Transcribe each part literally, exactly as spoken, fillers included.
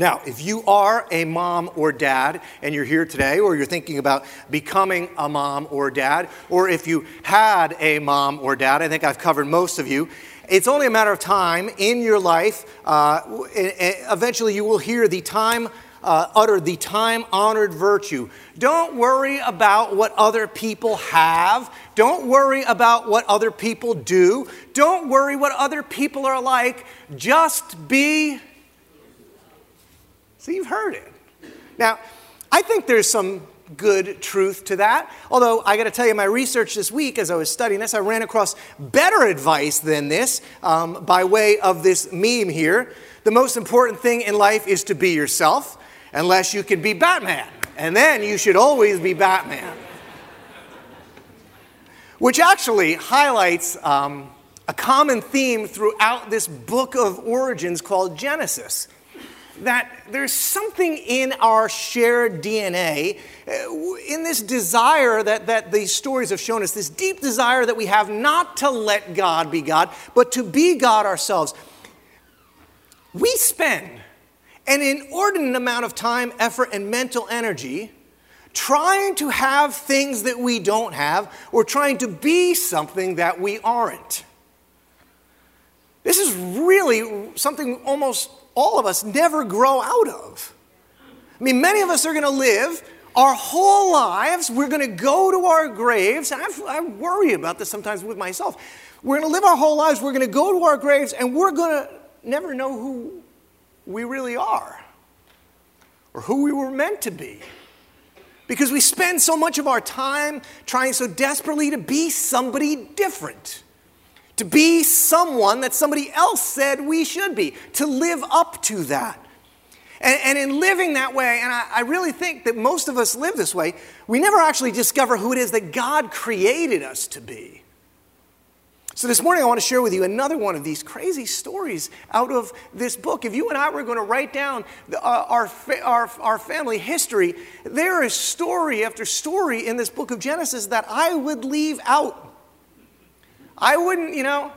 Now, if you are a mom or dad and you're here today, or you're thinking about becoming a mom or dad, or if you had a mom or dad, I think I've covered most of you. It's only a matter of time in your life. Uh, eventually, you will hear the time uh, utter the time-honored virtue. Don't worry about what other people have. Don't worry about what other people do. Don't worry what other people are like. Just be. So you've heard it. Now, I think there's some good truth to that. Although, I got to tell you, my research this week, as I was studying this, I ran across better advice than this um, by way of this meme here. The most important thing in life is to be yourself, unless you can be Batman. And then you should always be Batman. Which actually highlights um, a common theme throughout this book of origins called Genesis. That there's something in our shared D N A, in this desire that, that these stories have shown us, this deep desire that we have not to let God be God, but to be God ourselves. We spend an inordinate amount of time, effort, and mental energy trying to have things that we don't have, or trying to be something that we aren't. This is really something almost all of us never grow out of. I mean, many of us are going to live our whole lives. We're going to go to our graves. I've, I worry about this sometimes with myself. We're going to live our whole lives. We're going to go to our graves, and we're going to never know who we really are or who we were meant to be, because we spend so much of our time trying so desperately to be somebody different. To be someone that somebody else said we should be, to live up to that. And, and in living that way, and I, I really think that most of us live this way, we never actually discover who it is that God created us to be. So this morning I want to share with you another one of these crazy stories out of this book. If you and I were going to write down the, uh, our, fa- our, our family history, there is story after story in this book of Genesis that I would leave out. I wouldn't, you know,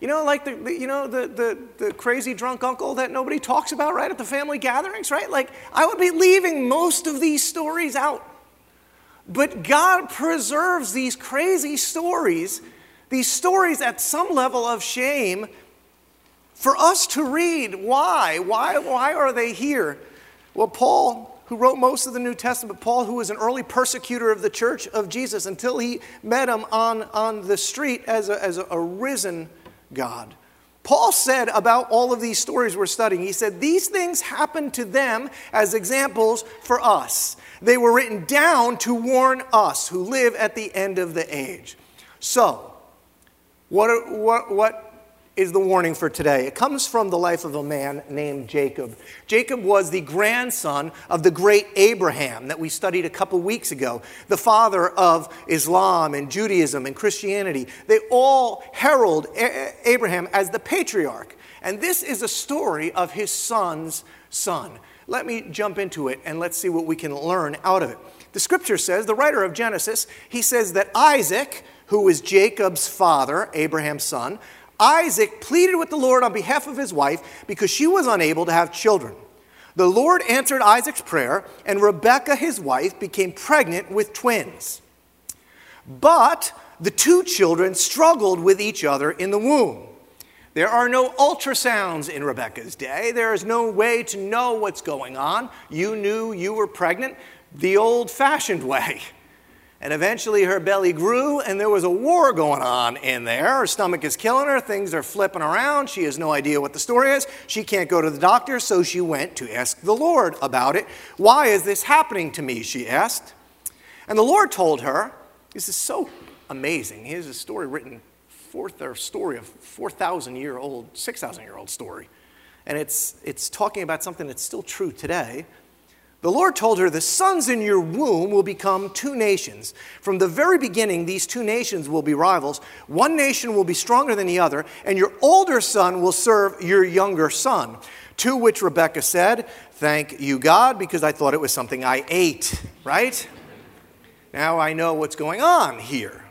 you know, like the, the you know the, the the crazy drunk uncle that nobody talks about, right, at the family gatherings, right? Like, I would be leaving most of these stories out. But God preserves these crazy stories, these stories at some level of shame, for us to read. Why? Why? Why are they here? Well, Paul, who wrote most of the New Testament, Paul, who was an early persecutor of the church of Jesus until he met him on, on the street as a, as a risen God. Paul said about all of these stories we're studying, he said, these things happened to them as examples for us. They were written down to warn us who live at the end of the age. So, what are, what what? is the warning for today. It comes from the life of a man named Jacob. Jacob was the grandson of the great Abraham that we studied a couple weeks ago, the father of Islam and Judaism and Christianity. They all herald Abraham as the patriarch. And this is a story of his son's son. Let me jump into it and let's see what we can learn out of it. The scripture says, the writer of Genesis, he says that Isaac, who was Jacob's father, Abraham's son, Isaac pleaded with the Lord on behalf of his wife because she was unable to have children. The Lord answered Isaac's prayer, and Rebekah, his wife, became pregnant with twins. But the two children struggled with each other in the womb. There are no ultrasounds in Rebekah's day. There is no way to know what's going on. You knew you were pregnant the old-fashioned way. And eventually her belly grew, and there was a war going on in there. Her stomach is killing her. Things are flipping around. She has no idea what the story is. She can't go to the doctor, so she went to ask the Lord about it. Why is this happening to me, she asked. And the Lord told her, this is so amazing. Here's a story written, fourth, or story of four thousand-year-old, six thousand-year-old story. And it's it's talking about something that's still true today. The Lord told her, the sons in your womb will become two nations. From the very beginning, these two nations will be rivals. One nation will be stronger than the other, and your older son will serve your younger son. To which Rebekah said, thank you, God, because I thought it was something I ate, right? Now I know what's going on here.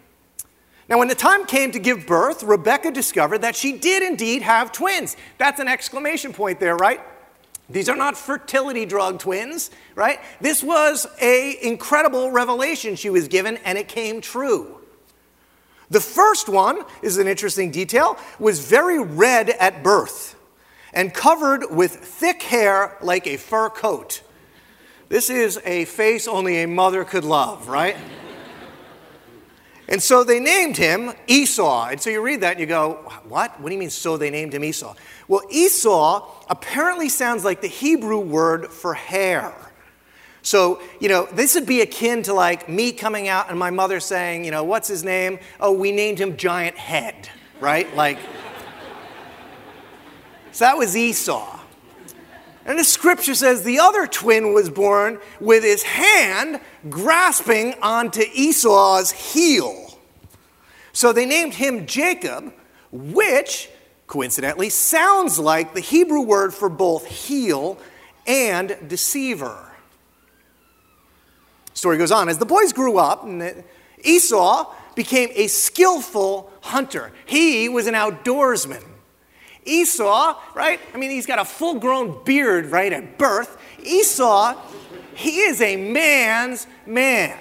Now, when the time came to give birth, Rebekah discovered that she did indeed have twins. That's an exclamation point there, right? These are not fertility drug twins, right? This was an incredible revelation she was given, and it came true. The first one, is an interesting detail, was very red at birth and covered with thick hair like a fur coat. This is a face only a mother could love, right? And so they named him Esau. And so you read that and you go, what? What do you mean, so they named him Esau? Well, Esau apparently sounds like the Hebrew word for hair. So, you know, this would be akin to like me coming out and my mother saying, you know, what's his name? Oh, we named him Giant Head, right? Like, so that was Esau. And the scripture says the other twin was born with his hand grasping onto Esau's heel. So they named him Jacob, which coincidentally sounds like the Hebrew word for both heel and deceiver. Story goes on. As the boys grew up, Esau became a skillful hunter. He was an outdoorsman. Esau, right? I mean, he's got a full-grown beard right at birth. Esau, he is a man's man.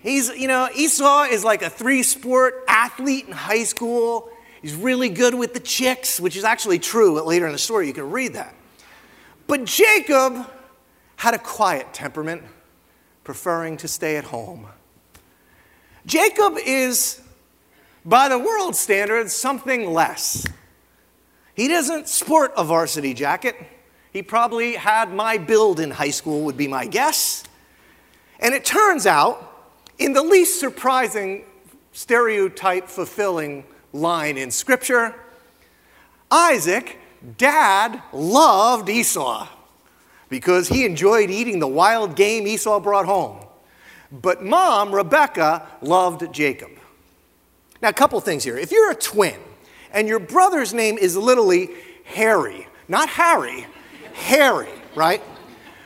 He's, you know, Esau is like a three-sport athlete in high school. He's really good with the chicks, which is actually true. Later in the story, you can read that. But Jacob had a quiet temperament, preferring to stay at home. Jacob is, by the world standards, something less. He doesn't sport a varsity jacket. He probably had my build in high school, would be my guess. And it turns out, in the least surprising, stereotype-fulfilling line in Scripture, Isaac, dad, loved Esau because he enjoyed eating the wild game Esau brought home. But mom, Rebecca, loved Jacob. Now, a couple things here. If you're a twin, and your brother's name is literally Harry, not Harry, Harry, right?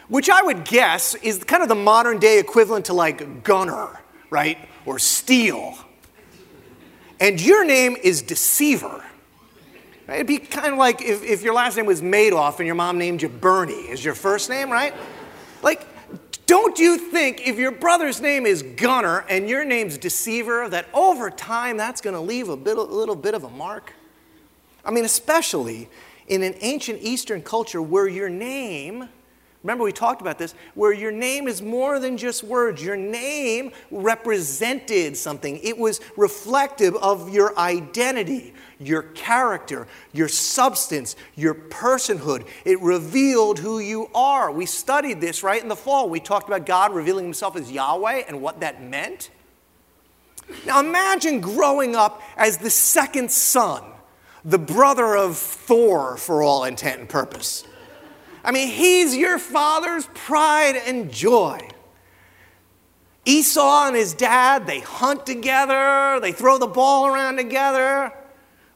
Which I would guess is kind of the modern day equivalent to like Gunner, right? Or Steele. And your name is Deceiver. Right? It'd be kind of like if, if your last name was Madoff and your mom named you Bernie as your first name, right? Like, don't you think if your brother's name is Gunner and your name's Deceiver, that over time that's going to leave a, bit, a little bit of a mark? I mean, especially in an ancient Eastern culture where your name, remember we talked about this, where your name is more than just words. Your name represented something. It was reflective of your identity, your character, your substance, your personhood. It revealed who you are. We studied this right in the fall. We talked about God revealing himself as Yahweh and what that meant. Now imagine growing up as the second son, the brother of Thor for all intent and purpose. I mean, he's your father's pride and joy. Esau and his dad, they hunt together, they throw the ball around together.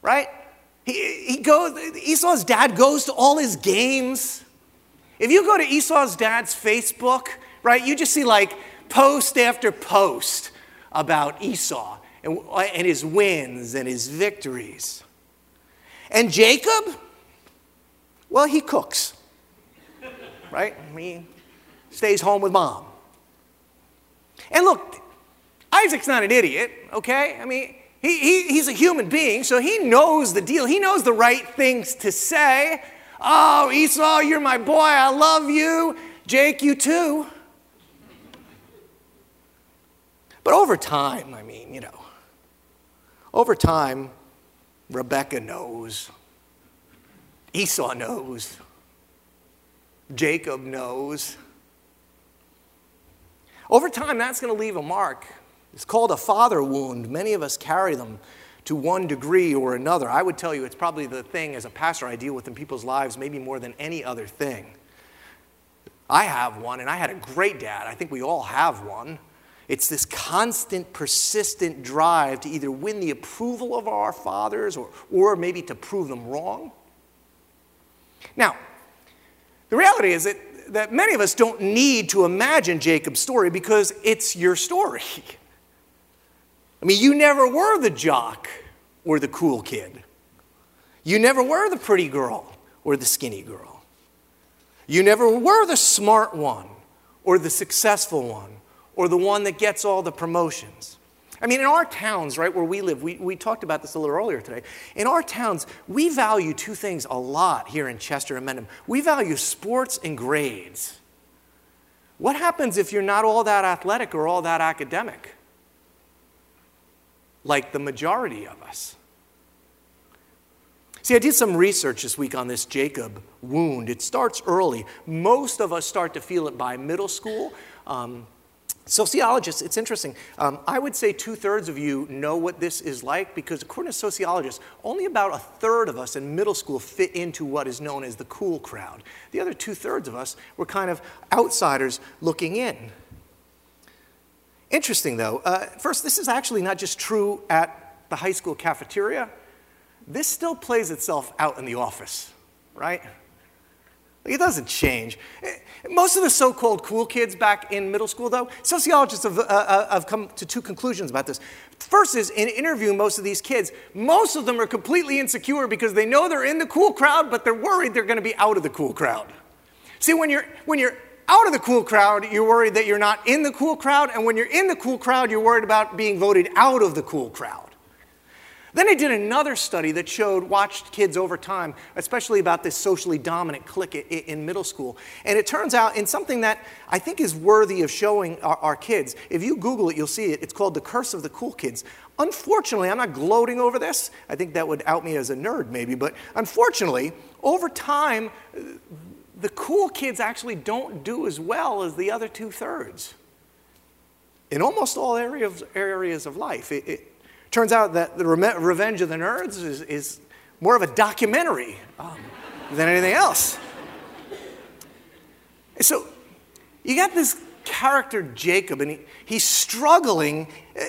Right? He, he goes, Esau's dad goes to all his games. If you go to Esau's dad's Facebook, right, you just see like post after post about Esau and, and his wins and his victories. And Jacob, well, he cooks, right? He stays home with mom. And look, Isaac's not an idiot, okay? I mean, He, he, he's a human being, so he knows the deal. He knows the right things to say. Oh, Esau, you're my boy. I love you. Jake, you too. But over time, I mean, you know, over time, Rebecca knows. Esau knows. Jacob knows. Over time, that's going to leave a mark. It's called a father wound. Many of us carry them to one degree or another. I would tell you it's probably the thing as a pastor I deal with in people's lives maybe more than any other thing. I have one, and I had a great dad. I think we all have one. It's this constant, persistent drive to either win the approval of our fathers or, or maybe to prove them wrong. Now, the reality is that, that many of us don't need to imagine Jacob's story because it's your story. I mean, you never were the jock or the cool kid. You never were the pretty girl or the skinny girl. You never were the smart one or the successful one or the one that gets all the promotions. I mean, in our towns, right, where we live, we, we talked about this a little earlier today. In our towns, we value two things a lot here in Chester and Mendham. We value sports and grades. What happens if you're not all that athletic or all that academic, like the majority of us? See, I did some research this week on this Jacob wound. It starts early. Most of us start to feel it by middle school. Um, sociologists, it's interesting. Um, I would say two-thirds of you know what this is like because, according to sociologists, only about a third of us in middle school fit into what is known as the cool crowd. The other two-thirds of us were kind of outsiders looking in. Interesting, though. Uh, first, this is actually not just true at the high school cafeteria. This still plays itself out in the office, right? Like, it doesn't change. Most of the so-called cool kids back in middle school, though, sociologists have, uh, have come to two conclusions about this. First is, in interviewing most of these kids, most of them are completely insecure because they know they're in the cool crowd, but they're worried they're going to be out of the cool crowd. See, when you're, when you're out of the cool crowd, you're worried that you're not in the cool crowd, and when you're in the cool crowd, you're worried about being voted out of the cool crowd. Then they did another study that showed, watched kids over time, especially about this socially dominant clique in middle school. And it turns out, in something that I think is worthy of showing our, our kids, if you Google it, you'll see it. It's called The Curse of the Cool Kids. Unfortunately, I'm not gloating over this. I think that would out me as a nerd, maybe. But unfortunately, over time, the cool kids actually don't do as well as the other two-thirds in almost all areas, areas of life. It, it, Turns out that the Re- Revenge of the Nerds is, is more of a documentary um, than anything else. So you got this character Jacob, and he, he's struggling,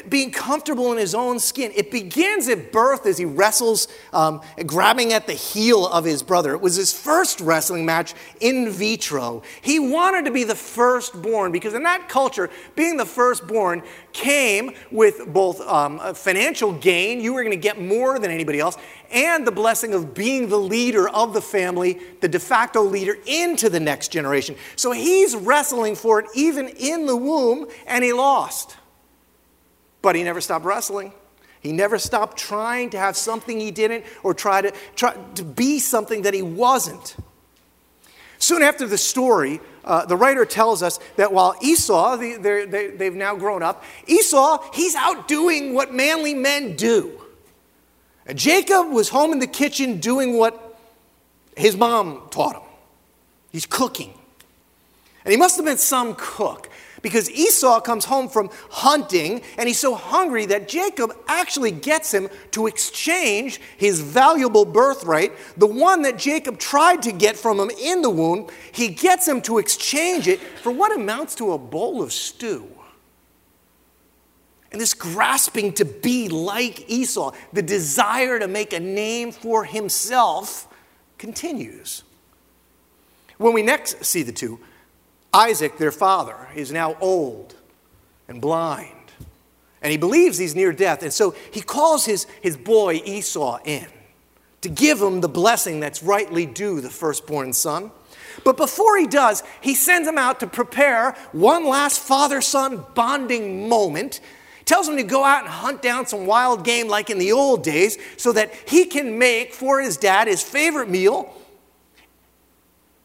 being comfortable in his own skin. It begins at birth as he wrestles, um, grabbing at the heel of his brother. It was his first wrestling match in vitro. He wanted to be the firstborn because in that culture, being the firstborn came with both um, a financial gain, you were going to get more than anybody else, and the blessing of being the leader of the family, the de facto leader into the next generation. So he's wrestling for it even in the womb, and he lost. But he never stopped wrestling. He never stopped trying to have something he didn't or try to, try to be something that he wasn't. Soon after the story, uh, the writer tells us that while Esau, the, they, they've now grown up, Esau, he's out doing what manly men do. And Jacob was home in the kitchen doing what his mom taught him. He's cooking. And he must have been some cook, because Esau comes home from hunting, and he's so hungry that Jacob actually gets him to exchange his valuable birthright, the one that Jacob tried to get from him in the womb. He gets him to exchange it for what amounts to a bowl of stew. And this grasping to be like Esau, the desire to make a name for himself, continues. When we next see the two, Isaac, their father, is now old and blind, and he believes he's near death. And so he calls his, his boy Esau in to give him the blessing that's rightly due the firstborn son. But before he does, he sends him out to prepare one last father-son bonding moment, tells him to go out and hunt down some wild game like in the old days so that he can make for his dad his favorite meal.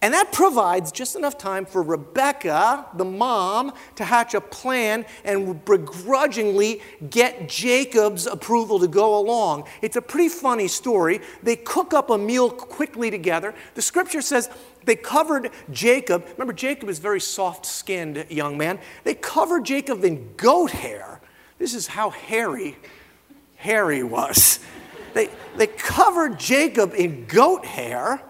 And that provides just enough time for Rebecca, the mom, to hatch a plan and begrudgingly get Jacob's approval to go along. It's a pretty funny story. They cook up a meal quickly together. The scripture says they covered Jacob. Remember, Jacob is a very soft-skinned young man. They covered Jacob in goat hair. This is how hairy, hairy was. They, they covered Jacob in goat hair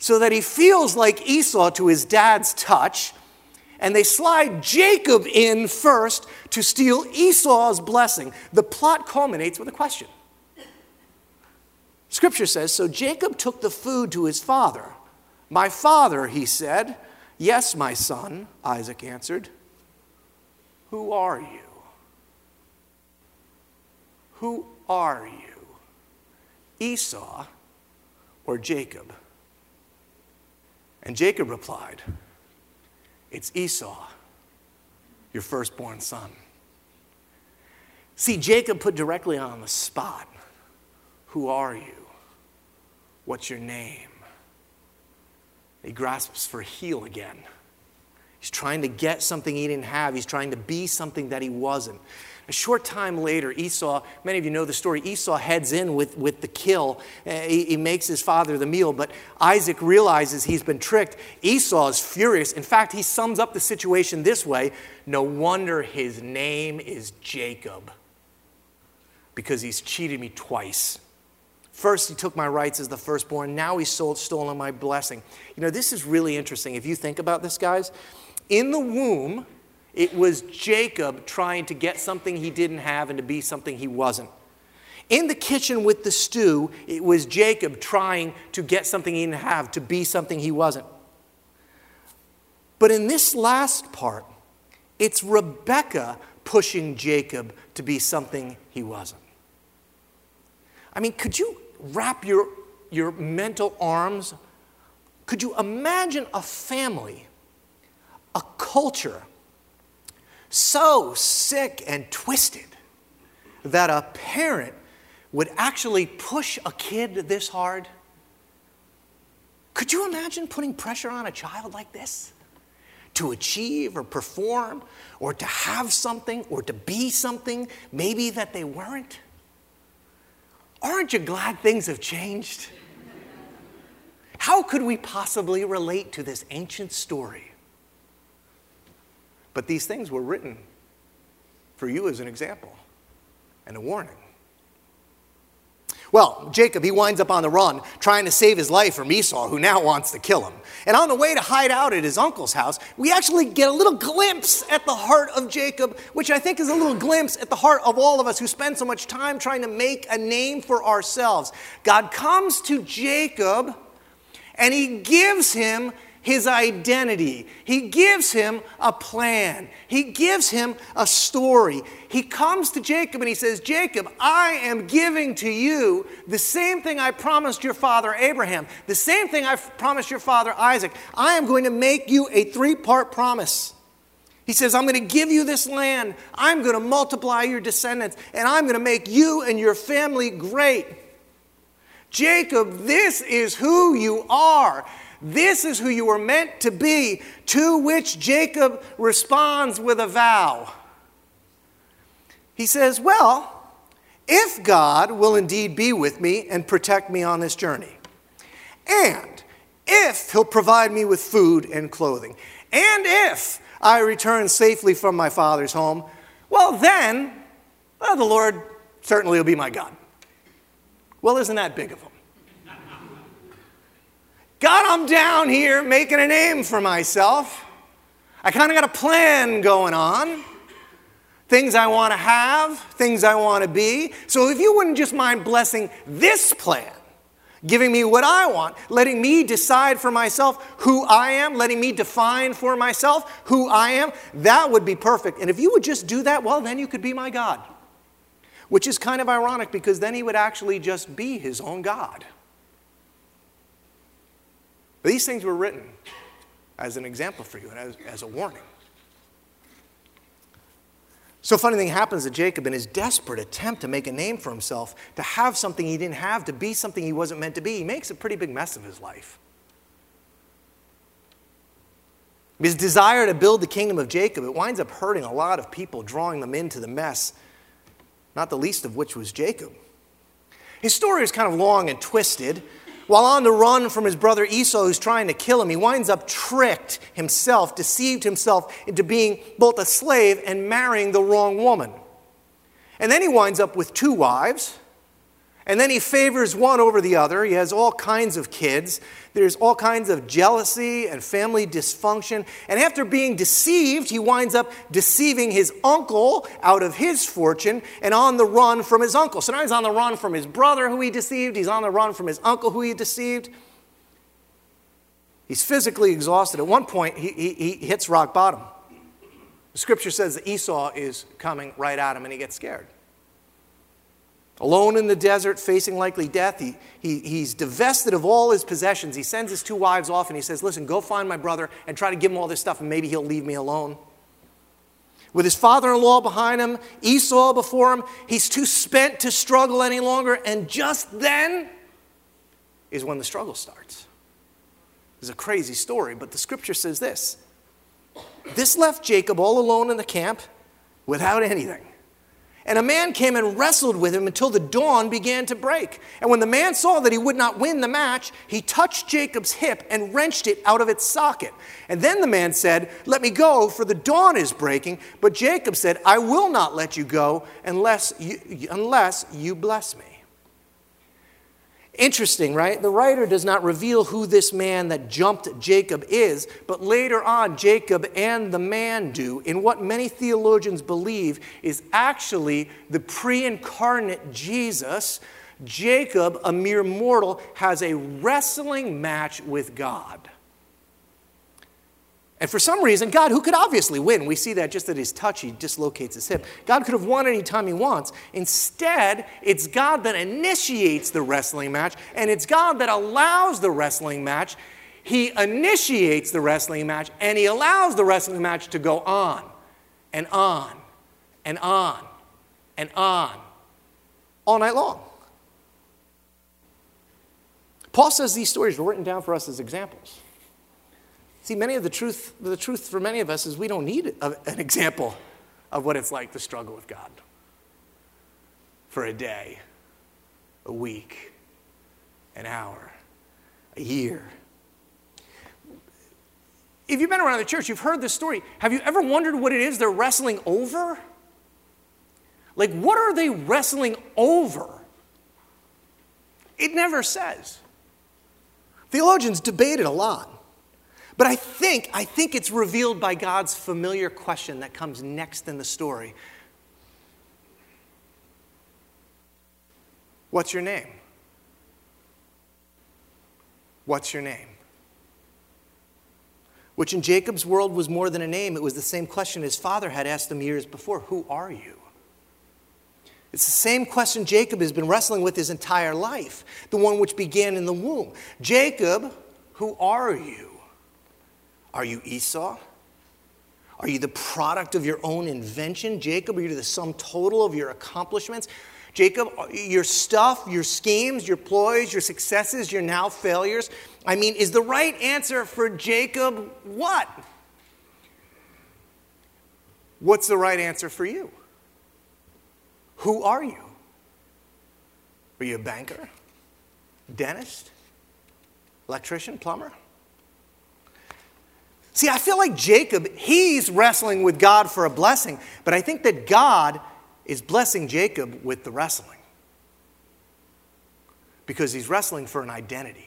so that he feels like Esau to his dad's touch, and they slide Jacob in first to steal Esau's blessing. The plot culminates with a question. Scripture says, "So Jacob took the food to his father. 'My father,' he said. 'Yes, my son,' Isaac answered. 'Who are you? Who are you, Esau or Jacob?' And Jacob replied, it's Esau, your firstborn son. See, Jacob put directly on the spot, who are you? What's your name? He grasps for heel again. He's trying to get something he didn't have. He's trying to be something that he wasn't. A short time later, Esau, many of you know the story, Esau heads in with, with the kill. He, he makes his father the meal, but Isaac realizes he's been tricked. Esau is furious. In fact, he sums up the situation this way: no wonder his name is Jacob, because he's cheated me twice. First, he took my rights as the firstborn. Now he's sold, stolen my blessing. You know, this is really interesting. If you think about this, guys, in the womb, it was Jacob trying to get something he didn't have and to be something he wasn't. In the kitchen with the stew, it was Jacob trying to get something he didn't have, to be something he wasn't. But in this last part, it's Rebekah pushing Jacob to be something he wasn't. I mean, could you wrap your, your mental arms? Could you imagine a family, a culture, so sick and twisted that a parent would actually push a kid this hard? Could you imagine putting pressure on a child like this to achieve or perform or to have something or to be something maybe that they weren't? Aren't you glad things have changed? How could we possibly relate to this ancient story? But these things were written for you as an example and a warning. Well, Jacob, he winds up on the run trying to save his life from Esau, who now wants to kill him. And on the way to hide out at his uncle's house, we actually get a little glimpse at the heart of Jacob, which I think is a little glimpse at the heart of all of us who spend so much time trying to make a name for ourselves. God comes to Jacob and he gives him his identity. He gives him a plan. He gives him a story. He comes to Jacob and he says, Jacob, I am giving to you the same thing I promised your father Abraham, the same thing I promised your father Isaac. I am going to make you a three-part promise. He says, I'm going to give you this land. I'm going to multiply your descendants, and I'm going to make you and your family great. Jacob, this is who you are. This is who you were meant to be, to which Jacob responds with a vow. He says, well, if God will indeed be with me and protect me on this journey, and if he'll provide me with food and clothing, and if I return safely from my father's home, well then, well, the Lord certainly will be my God. Well, isn't that big of him? God, I'm down here making a name for myself. I kind of got a plan going on. Things I want to have, things I want to be. So if you wouldn't just mind blessing this plan, giving me what I want, letting me decide for myself who I am, letting me define for myself who I am, that would be perfect. And if you would just do that, well, then you could be my God. Which is kind of ironic, because then he would actually just be his own God. These things were written as an example for you and as, as a warning. So funny thing happens to Jacob in his desperate attempt to make a name for himself, to have something he didn't have, to be something he wasn't meant to be. He makes a pretty big mess of his life. His desire to build the kingdom of Jacob, it winds up hurting a lot of people, drawing them into the mess, not the least of which was Jacob. His story is kind of long and twisted. While on the run from his brother Esau, who's trying to kill him, he winds up tricked himself, deceived himself into being both a slave and marrying the wrong woman. And then he winds up with two wives, and then he favors one over the other. He has all kinds of kids. There's all kinds of jealousy and family dysfunction. And after being deceived, he winds up deceiving his uncle out of his fortune and on the run from his uncle. So now he's on the run from his brother who he deceived. He's on the run from his uncle who he deceived. He's physically exhausted. At one point, he, he, he hits rock bottom. The scripture says that Esau is coming right at him and he gets scared. Alone in the desert, facing likely death, he, he, he's divested of all his possessions. He sends his two wives off and he says, listen, go find my brother and try to give him all this stuff and maybe he'll leave me alone. With his father-in-law behind him, Esau before him, he's too spent to struggle any longer. And just then is when the struggle starts. It's a crazy story, but the scripture says this. This left Jacob all alone in the camp without anything. And a man came and wrestled with him until the dawn began to break. And when the man saw that he would not win the match, he touched Jacob's hip and wrenched it out of its socket. And then the man said, let me go, for the dawn is breaking. But Jacob said, I will not let you go unless you, unless you bless me. Interesting, right? The writer does not reveal who this man that jumped Jacob is, but later on, Jacob and the man do, in what many theologians believe is actually the pre-incarnate Jesus. Jacob, a mere mortal, has a wrestling match with God. And for some reason, God, who could obviously win, we see that just at his touch, he dislocates his hip. God could have won any time he wants. Instead, it's God that initiates the wrestling match, and it's God that allows the wrestling match. He initiates the wrestling match, and he allows the wrestling match to go on and on and on and on all night long. Paul says these stories were written down for us as examples. See, many of the truth, the truth for many of us is we don't need a, an example of what it's like to struggle with God for a day, a week, an hour, a year. If you've been around the church, you've heard this story. Have you ever wondered what it is they're wrestling over? Like, what are they wrestling over? It never says. Theologians debated a lot. But I think, I think it's revealed by God's familiar question that comes next in the story. What's your name? What's your name? Which in Jacob's world was more than a name. It was the same question his father had asked him years before. Who are you? It's the same question Jacob has been wrestling with his entire life. The one which began in the womb. Jacob, who are you? Are you Esau? Are you the product of your own invention? Jacob, are you the sum total of your accomplishments? Jacob, your stuff, your schemes, your ploys, your successes, your now failures. I mean, is the right answer for Jacob what? What's the right answer for you? Who are you? Are you a banker? Dentist? Electrician? Plumber? See, I feel like Jacob, he's wrestling with God for a blessing, but I think that God is blessing Jacob with the wrestling because he's wrestling for an identity,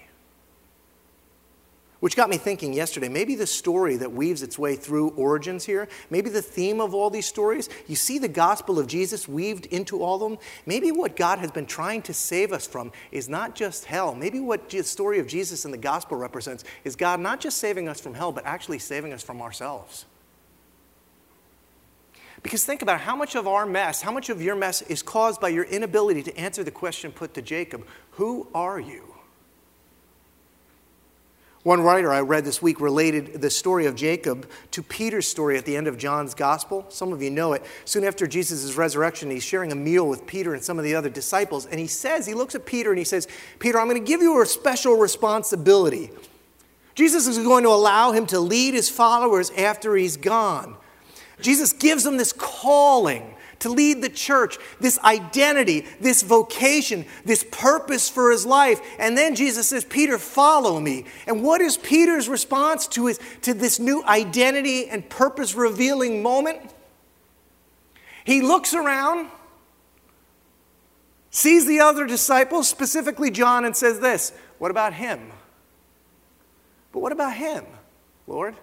which got me thinking yesterday, maybe the story that weaves its way through origins here, maybe the theme of all these stories, you see the gospel of Jesus weaved into all of them. Maybe what God has been trying to save us from is not just hell. Maybe what the story of Jesus and the gospel represents is God not just saving us from hell, but actually saving us from ourselves. Because think about how much of our mess, how much of your mess is caused by your inability to answer the question put to Jacob, who are you? One writer I read this week related the story of Jacob to Peter's story at the end of John's gospel. Some of you know it. Soon after Jesus' resurrection, he's sharing a meal with Peter and some of the other disciples. And he says, he looks at Peter and he says, Peter, I'm going to give you a special responsibility. Jesus is going to allow him to lead his followers after he's gone. Jesus gives him this calling to lead the church, this identity, this vocation, this purpose for his life. And then Jesus says, Peter, follow me. And what is Peter's response to his, to this new identity and purpose-revealing moment? He looks around, sees the other disciples, specifically John, and says this, what about him? But what about him, Lord?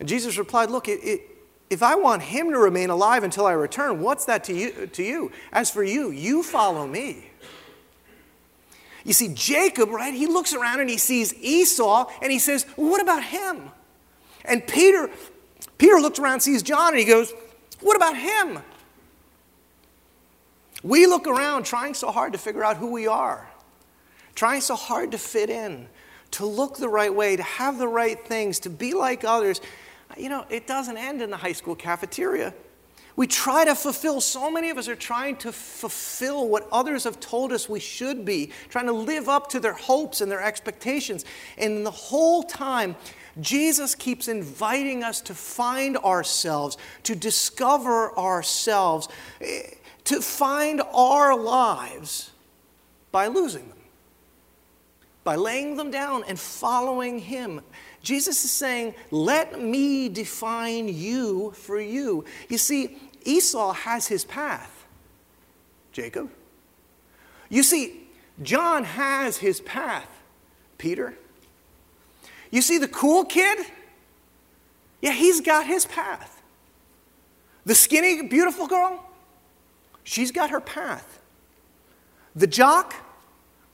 And Jesus replied, look, it... it if I want him to remain alive until I return, what's that to you? To you? As for you, you follow me. You see, Jacob, right, he looks around and he sees Esau and he says, well, what about him? And Peter, Peter looks around and sees John and he goes, what about him? We look around trying so hard to figure out who we are, trying so hard to fit in, to look the right way, to have the right things, to be like others. You know, it doesn't end in the high school cafeteria. We try to fulfill, so many of us are trying to fulfill what others have told us we should be, trying to live up to their hopes and their expectations. And the whole time, Jesus keeps inviting us to find ourselves, to discover ourselves, to find our lives by losing them, by laying them down and following Him. Jesus is saying, let me define you for you. You see, Esau has his path, Jacob. You see, John has his path, Peter. You see the cool kid? Yeah, he's got his path. The skinny, beautiful girl? She's got her path. The jock,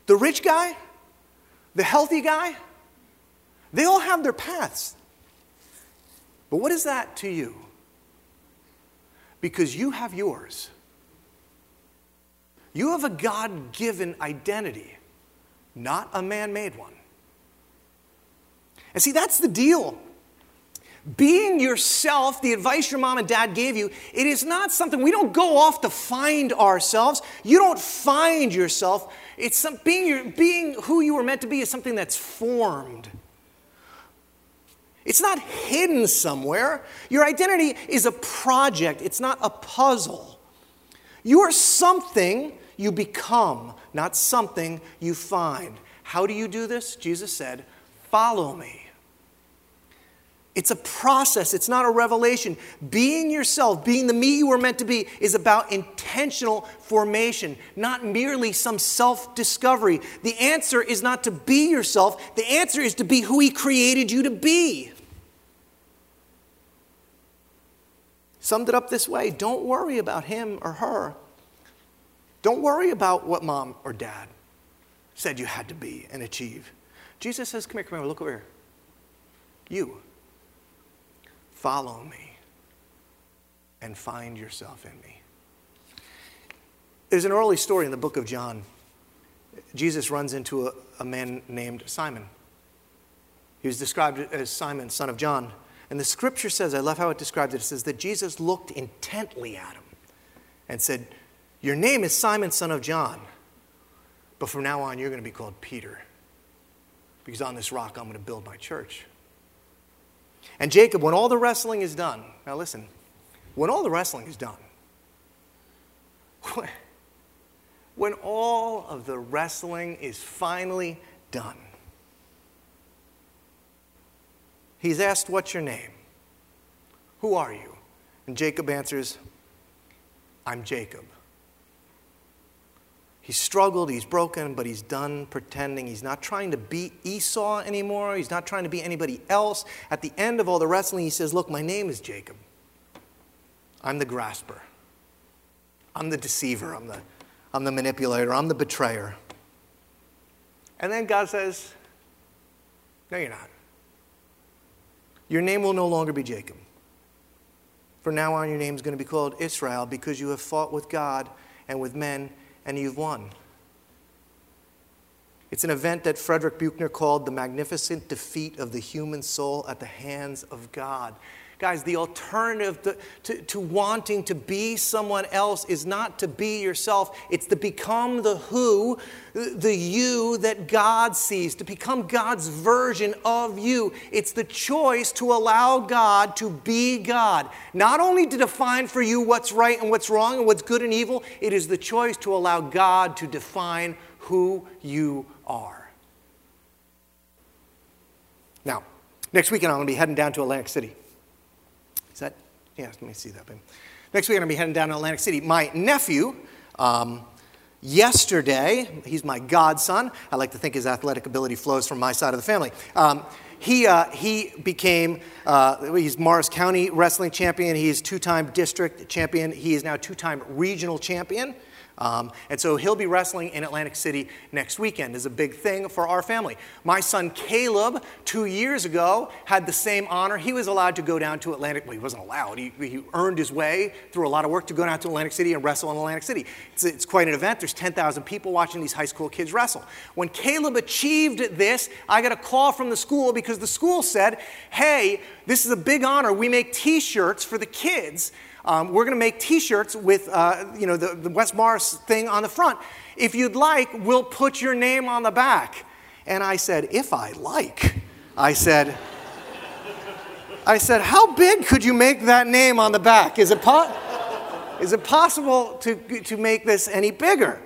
the rich guy, the healthy guy, they all have their paths. But what is that to you? Because you have yours. You have a God-given identity, not a man-made one. And see, that's the deal. Being yourself, the advice your mom and dad gave you, it is not something, we don't go off to find ourselves. You don't find yourself. It's some, being, your, being who you were meant to be is something that's formed. It's not hidden somewhere. Your identity is a project. It's not a puzzle. You are something you become, not something you find. How do you do this? Jesus said, follow me. It's a process. It's not a revelation. Being yourself, being the me you were meant to be, is about intentional formation, not merely some self-discovery. The answer is not to be yourself. The answer is to be who He created you to be. Summed it up this way. Don't worry about him or her. Don't worry about what mom or dad said you had to be and achieve. Jesus says, come here, come here, look over here. You. Follow me and find yourself in me. There's an early story in the book of John. Jesus runs into a, a man named Simon. He was described as Simon, son of John. And the scripture says, I love how it describes it, it says that Jesus looked intently at him and said, your name is Simon, son of John, but from now on you're going to be called Peter, because on this rock I'm going to build my church. And Jacob, when all the wrestling is done, now listen, when all the wrestling is done, when all of the wrestling is finally done, he's asked, what's your name? Who are you? And Jacob answers, I'm Jacob. He's struggled, he's broken, but he's done pretending. He's not trying to be Esau anymore. He's not trying to be anybody else. At the end of all the wrestling, he says, look, my name is Jacob. I'm the grasper. I'm the deceiver. I'm the, I'm the manipulator. I'm the betrayer. And then God says, no, you're not. Your name will no longer be Jacob. From now on, your name is going to be called Israel, because you have fought with God and with men, and you've won. It's an event that Frederick Buechner called the magnificent defeat of the human soul at the hands of God. Guys, the alternative to, to, to wanting to be someone else is not to be yourself. It's to become the who, the you that God sees, to become God's version of you. It's the choice to allow God to be God. Not only to define for you what's right and what's wrong and what's good and evil, it is the choice to allow God to define who you are. Now, next weekend I'm going to be heading down to Atlantic City. That, yeah, let me see that. Babe. Next week I'm going to be heading down to Atlantic City. My nephew, um, yesterday, he's my godson. I like to think his athletic ability flows from my side of the family. Um, he uh, he became, uh, he's Morris County wrestling champion. He is two-time district champion. He is now two-time regional champion. Um, and so he'll be wrestling in Atlantic City next weekend is a big thing for our family. My son Caleb, two years ago, had the same honor. He was allowed to go down to Atlantic. Well, he wasn't allowed. He, he earned his way through a lot of work to go down to Atlantic City and wrestle in Atlantic City. It's, it's quite an event. There's ten thousand people watching these high school kids wrestle. When Caleb achieved this, I got a call from the school because the school said, hey, this is a big honor. We make T-shirts for the kids. Um, we're going to make T-shirts with, uh, you know, the, the Wes Morris thing on the front. If you'd like, we'll put your name on the back. And I said, if I like, I said, I said, how big could you make that name on the back? Is it, po is it possible to, to make this any bigger?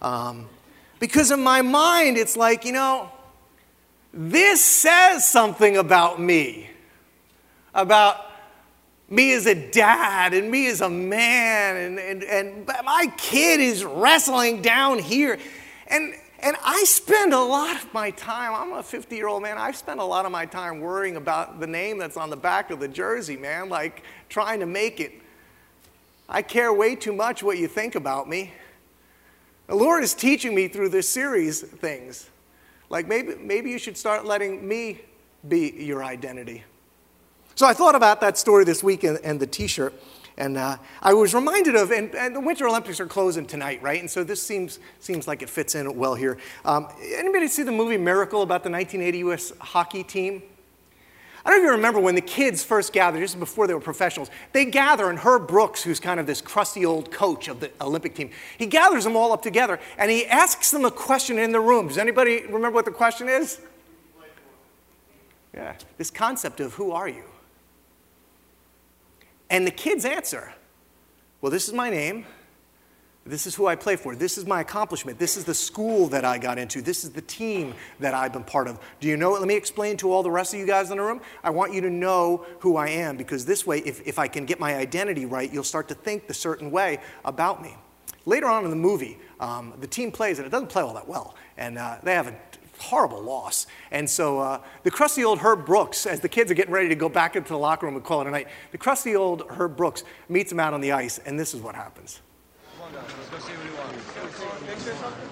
Um, because in my mind, it's like, you know, this says something about me, about me as a dad and me as a man, and, and, and my kid is wrestling down here. And, and I spend a lot of my time, I'm a fifty-year-old man, I spend a lot of my time worrying about the name that's on the back of the jersey, man, like trying to make it. I care way too much what you think about me. The Lord is teaching me through this series things. Like maybe, maybe you should start letting me be your identity. So I thought about that story this week and, and the T-shirt, and uh, I was reminded of, and, and the Winter Olympics are closing tonight, right? And so this seems, seems like it fits in well here. Um, anybody see the movie Miracle about the nineteen eighty U S hockey team? I don't even remember when the kids first gathered, this is before they were professionals. They gather, and Herb Brooks, who's kind of this crusty old coach of the Olympic team, he gathers them all up together, and he asks them a question in the room. Does anybody remember what the question is? Yeah, this concept of who are you? And the kids answer, well, this is my name, this is who I play for, this is my accomplishment, this is the school that I got into, this is the team that I've been part of. Do you know it? Let me explain to all the rest of you guys in the room. I want you to know who I am, because this way, if, if I can get my identity right, you'll start to think the certain way about me. Later on in the movie, um, the team plays, and it doesn't play all that well, and uh, they have a horrible loss. And so uh, the crusty old Herb Brooks, as the kids are getting ready to go back into the locker room and call it a night, the crusty old Herb Brooks meets him out on the ice, and this is what happens. Come on down. Let's go see what he wants. Can we see a picture or something?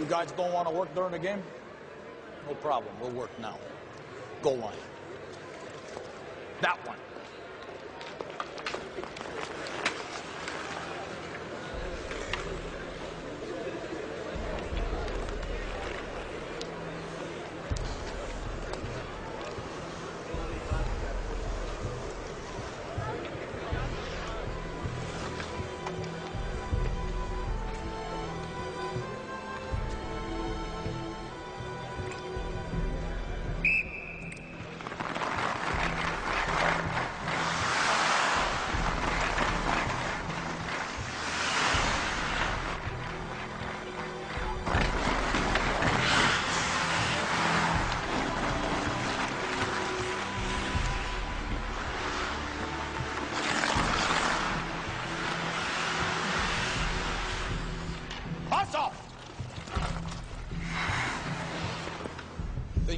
You guys don't want to work during the game? No problem. We'll work now. Goal line. That one.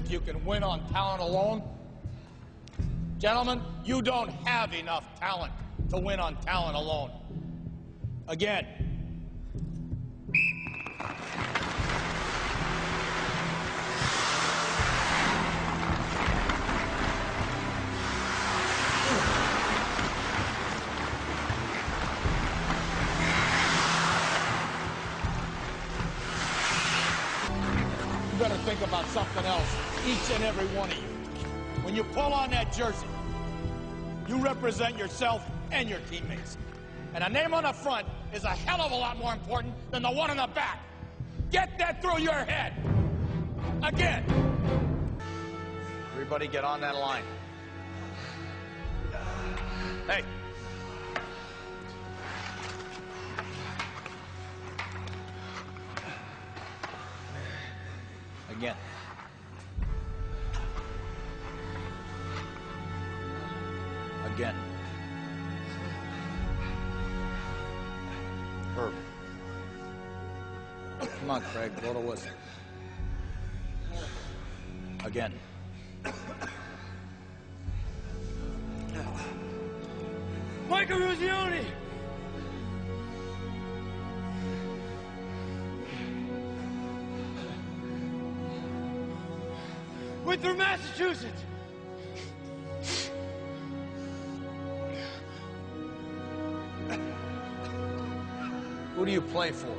You can win on talent alone? Gentlemen, you don't have enough talent to win on talent alone. Again. You better think about something else. Each and every one of you. When you pull on that jersey, you represent yourself and your teammates. And a name on the front is a hell of a lot more important than the one on the back. Get that through your head. Again. Everybody get on that line. Hey. Again. Again. Herb. Come on, Craig, blow the whistle. Again. Michael Ruzioni! Went through Massachusetts! Who do you play for?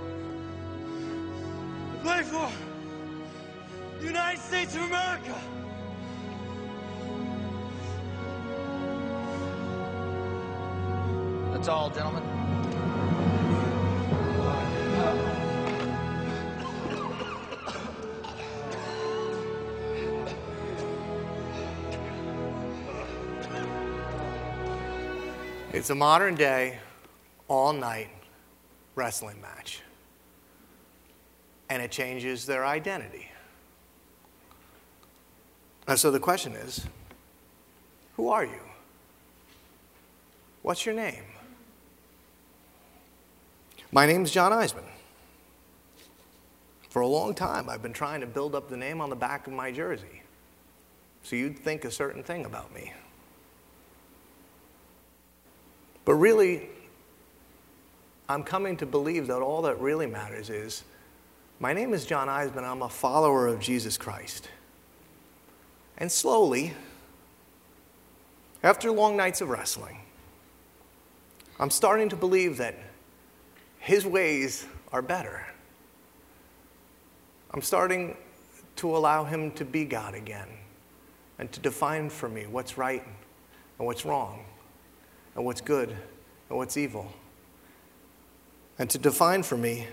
I play for the United States of America! That's all, gentlemen. It's a modern day, all night wrestling match. And it changes their identity. And so the question is, who are you? What's your name? My name's John Eisman. For a long time, I've been trying to build up the name on the back of my jersey, so you'd think a certain thing about me. But really, I'm coming to believe that all that really matters is, my name is John Eisman, I'm a follower of Jesus Christ. And slowly, after long nights of wrestling, I'm starting to believe that His ways are better. I'm starting to allow Him to be God again and to define for me what's right and what's wrong and what's good and what's evil, and to define for me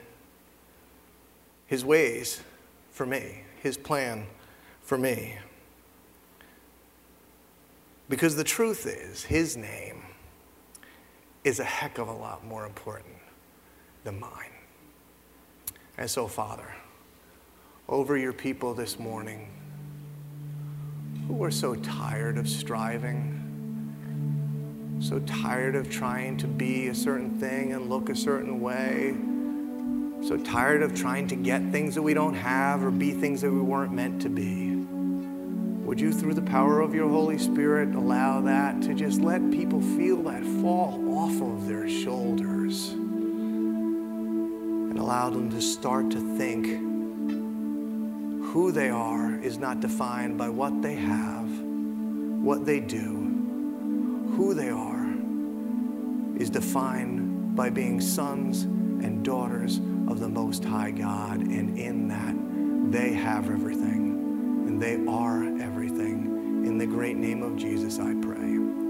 His ways for me, His plan for me. Because the truth is, His name is a heck of a lot more important than mine. And so, Father, over your people this morning who are so tired of striving, so tired of trying to be a certain thing and look a certain way, so tired of trying to get things that we don't have or be things that we weren't meant to be, would you, through the power of your Holy Spirit, allow that to just let people feel that fall off of their shoulders? Allow them to start to think who they are is not defined by what they have, what they do. Who they are is defined by being sons and daughters of the Most High God, and in that they have everything and they are everything. In the great name of Jesus, I pray.